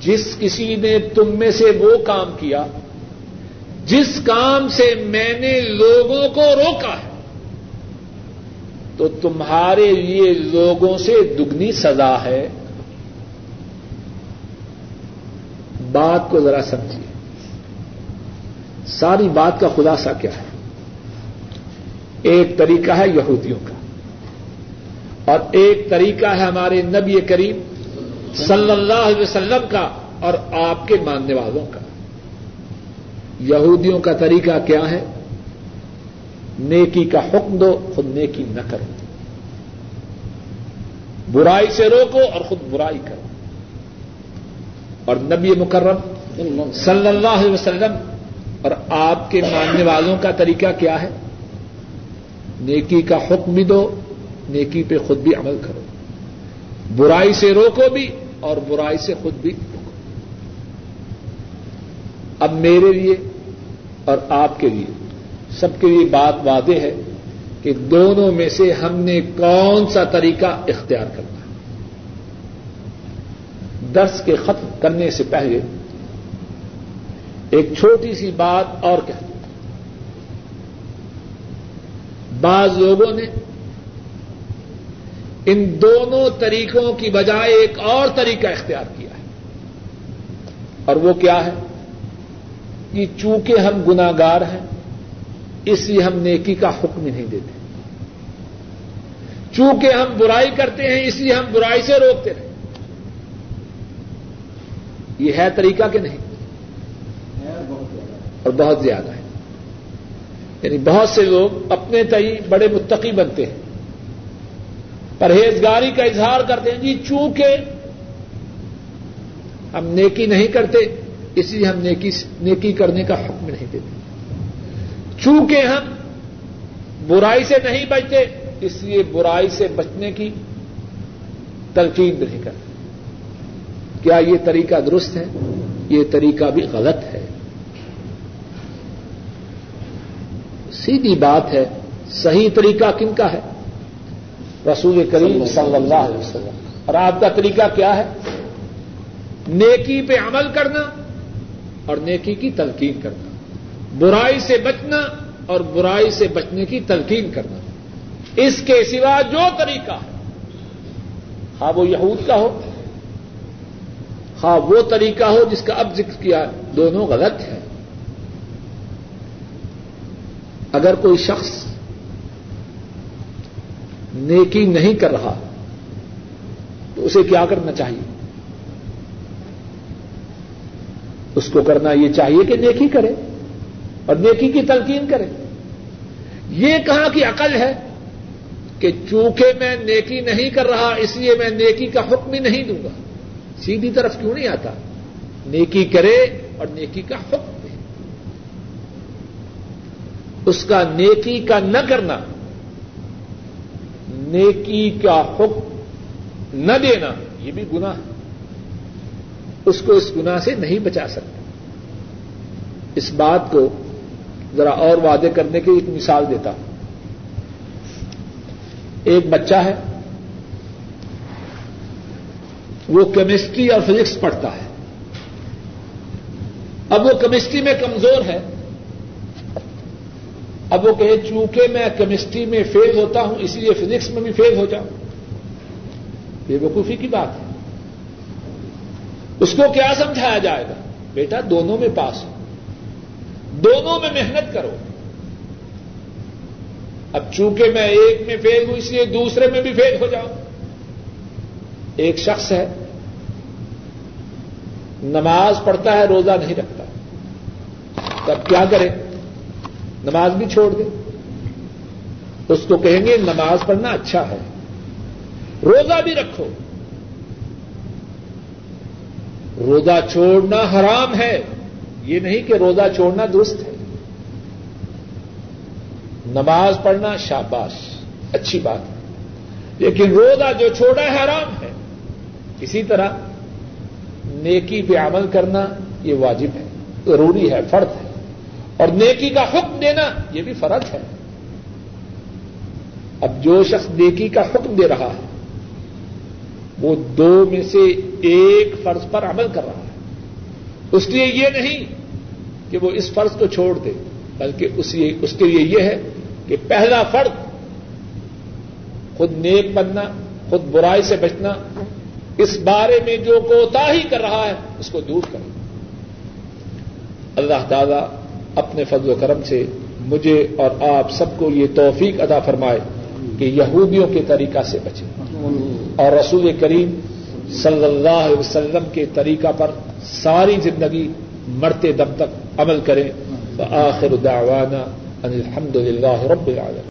جس کسی نے تم میں سے وہ کام کیا جس کام سے میں نے لوگوں کو روکا ہے تو تمہارے لیے لوگوں سے دگنی سزا ہے۔ بات کو ذرا سمجھیے، ساری بات کا خلاصہ کیا ہے؟ ایک طریقہ ہے یہودیوں کا، اور ایک طریقہ ہے ہمارے نبی کریم صلی اللہ علیہ وسلم کا اور آپ کے ماننے والوں کا۔ یہودیوں کا طریقہ کیا ہے؟ نیکی کا حکم دو خود نیکی نہ کرو، برائی سے روکو اور خود برائی کرو۔ اور نبی مکرم صلی اللہ علیہ وسلم اور آپ کے ماننے والوں کا طریقہ کیا ہے؟ نیکی کا حکم بھی دو، نیکی پہ خود بھی عمل کرو، برائی سے روکو بھی اور برائی سے خود بھی روکو۔ اب میرے لیے اور آپ کے لیے، سب کے لیے بات واضح ہے کہ دونوں میں سے ہم نے کون سا طریقہ اختیار کرنا ہے۔ درس کے ختم کرنے سے پہلے ایک چھوٹی سی بات اور کہہ دوں۔ بعض لوگوں نے ان دونوں طریقوں کی بجائے ایک اور طریقہ اختیار کیا ہے، اور وہ کیا ہے کہ چونکہ ہم گناہگار ہیں اس لیے ہم نیکی کا حکم نہیں دیتے، چونکہ ہم برائی کرتے ہیں اس لیے ہم برائی سے روکتے ہیں۔ یہ ہے طریقہ کہ نہیں؟ اور بہت زیادہ ہے، یعنی بہت سے لوگ اپنے تئی بڑے متقی بنتے ہیں، پرہیزگاری کا اظہار کرتے ہیں، جی چونکہ ہم نیکی نہیں کرتے اس لیے ہم نیکی کرنے کا حکم نہیں دیتے، چونکہ ہم برائی سے نہیں بچتے اس لیے برائی سے بچنے کی تلقین نہیں کرتے۔ کیا یہ طریقہ درست ہے؟ یہ طریقہ بھی غلط ہے۔ سیدھی بات ہے، صحیح طریقہ کن کا ہے؟ رسول کریم صلی اللہ علیہ وسلم. اور آپ کا طریقہ کیا ہے؟ نیکی پہ عمل کرنا اور نیکی کی تلقین کرنا، برائی سے بچنا اور برائی سے بچنے کی تلقین کرنا. اس کے سوا جو طریقہ ہے، ہاں وہ یہود کا ہو، ہاں وہ طریقہ ہو جس کا اب ذکر کیا، دونوں غلط ہے. اگر کوئی شخص نیکی نہیں کر رہا تو اسے کیا کرنا چاہیے؟ اس کو کرنا یہ چاہیے کہ نیکی کرے اور نیکی کی تلقین کرے. یہ کہاں کی عقل ہے کہ چونکہ میں نیکی نہیں کر رہا اس لیے میں نیکی کا حکم ہی نہیں دوں گا؟ سیدھی طرف کیوں نہیں آتا؟ نیکی کرے اور نیکی کا حکم دے. اس کا نیکی کا نہ کرنا، نیکی کا حکم نہ دینا، یہ بھی گناہ ہے. اس کو اس گناہ سے نہیں بچا سکتا. اس بات کو ذرا اور وعدے کرنے کی ایک مثال دیتا ہوں. ایک بچہ ہے، وہ کیمسٹری اور فزکس پڑھتا ہے. اب وہ کیمسٹری میں کمزور ہے. اب وہ کہے چونکہ میں کیمسٹری میں فیل ہوتا ہوں اسی لیے فزکس میں بھی فیل ہو جاؤں. بے وقوفی کی بات ہے. اس کو کیا سمجھایا جائے گا؟ بیٹا دونوں میں پاس ہو، دونوں میں محنت کرو. اب چونکہ میں ایک میں فیل ہوں اس لیے دوسرے میں بھی فیل ہو جاؤں. ایک شخص ہے، نماز پڑھتا ہے، روزہ نہیں رکھتا. تب کیا کرے؟ نماز بھی چھوڑ دے. اس کو کہیں گے نماز پڑھنا اچھا ہے، روزہ بھی رکھو. روزہ چھوڑنا حرام ہے، یہ نہیں کہ روزہ چھوڑنا درست ہے. نماز پڑھنا شاباش، اچھی بات ہے، لیکن روزہ جو چھوڑا ہے حرام ہے. اسی طرح نیکی پہ عمل کرنا یہ واجب ہے، ضروری ہے، فرض ہے. اور نیکی کا حکم دینا یہ بھی فرض ہے. اب جو شخص نیکی کا حکم دے رہا ہے وہ دو میں سے ایک فرض پر عمل کر رہا ہے. اس لیے یہ نہیں کہ وہ اس فرض کو چھوڑ دے، بلکہ اس کے لیے یہ ہے کہ پہلا فرض خود نیک بننا، خود برائی سے بچنا، اس بارے میں جو کوتاہی کر رہا ہے اس کو دور کرنا. اللہ تعالیٰ اپنے فضل و کرم سے مجھے اور آپ سب کو یہ توفیق عطا فرمائے کہ یہودیوں کے طریقہ سے بچیں اور رسول کریم صلی اللہ علیہ وسلم کے طریقہ پر ساری زندگی مرتے دم تک عمل کریں. وآخر دعوانا ان الحمد للہ رب العالمین.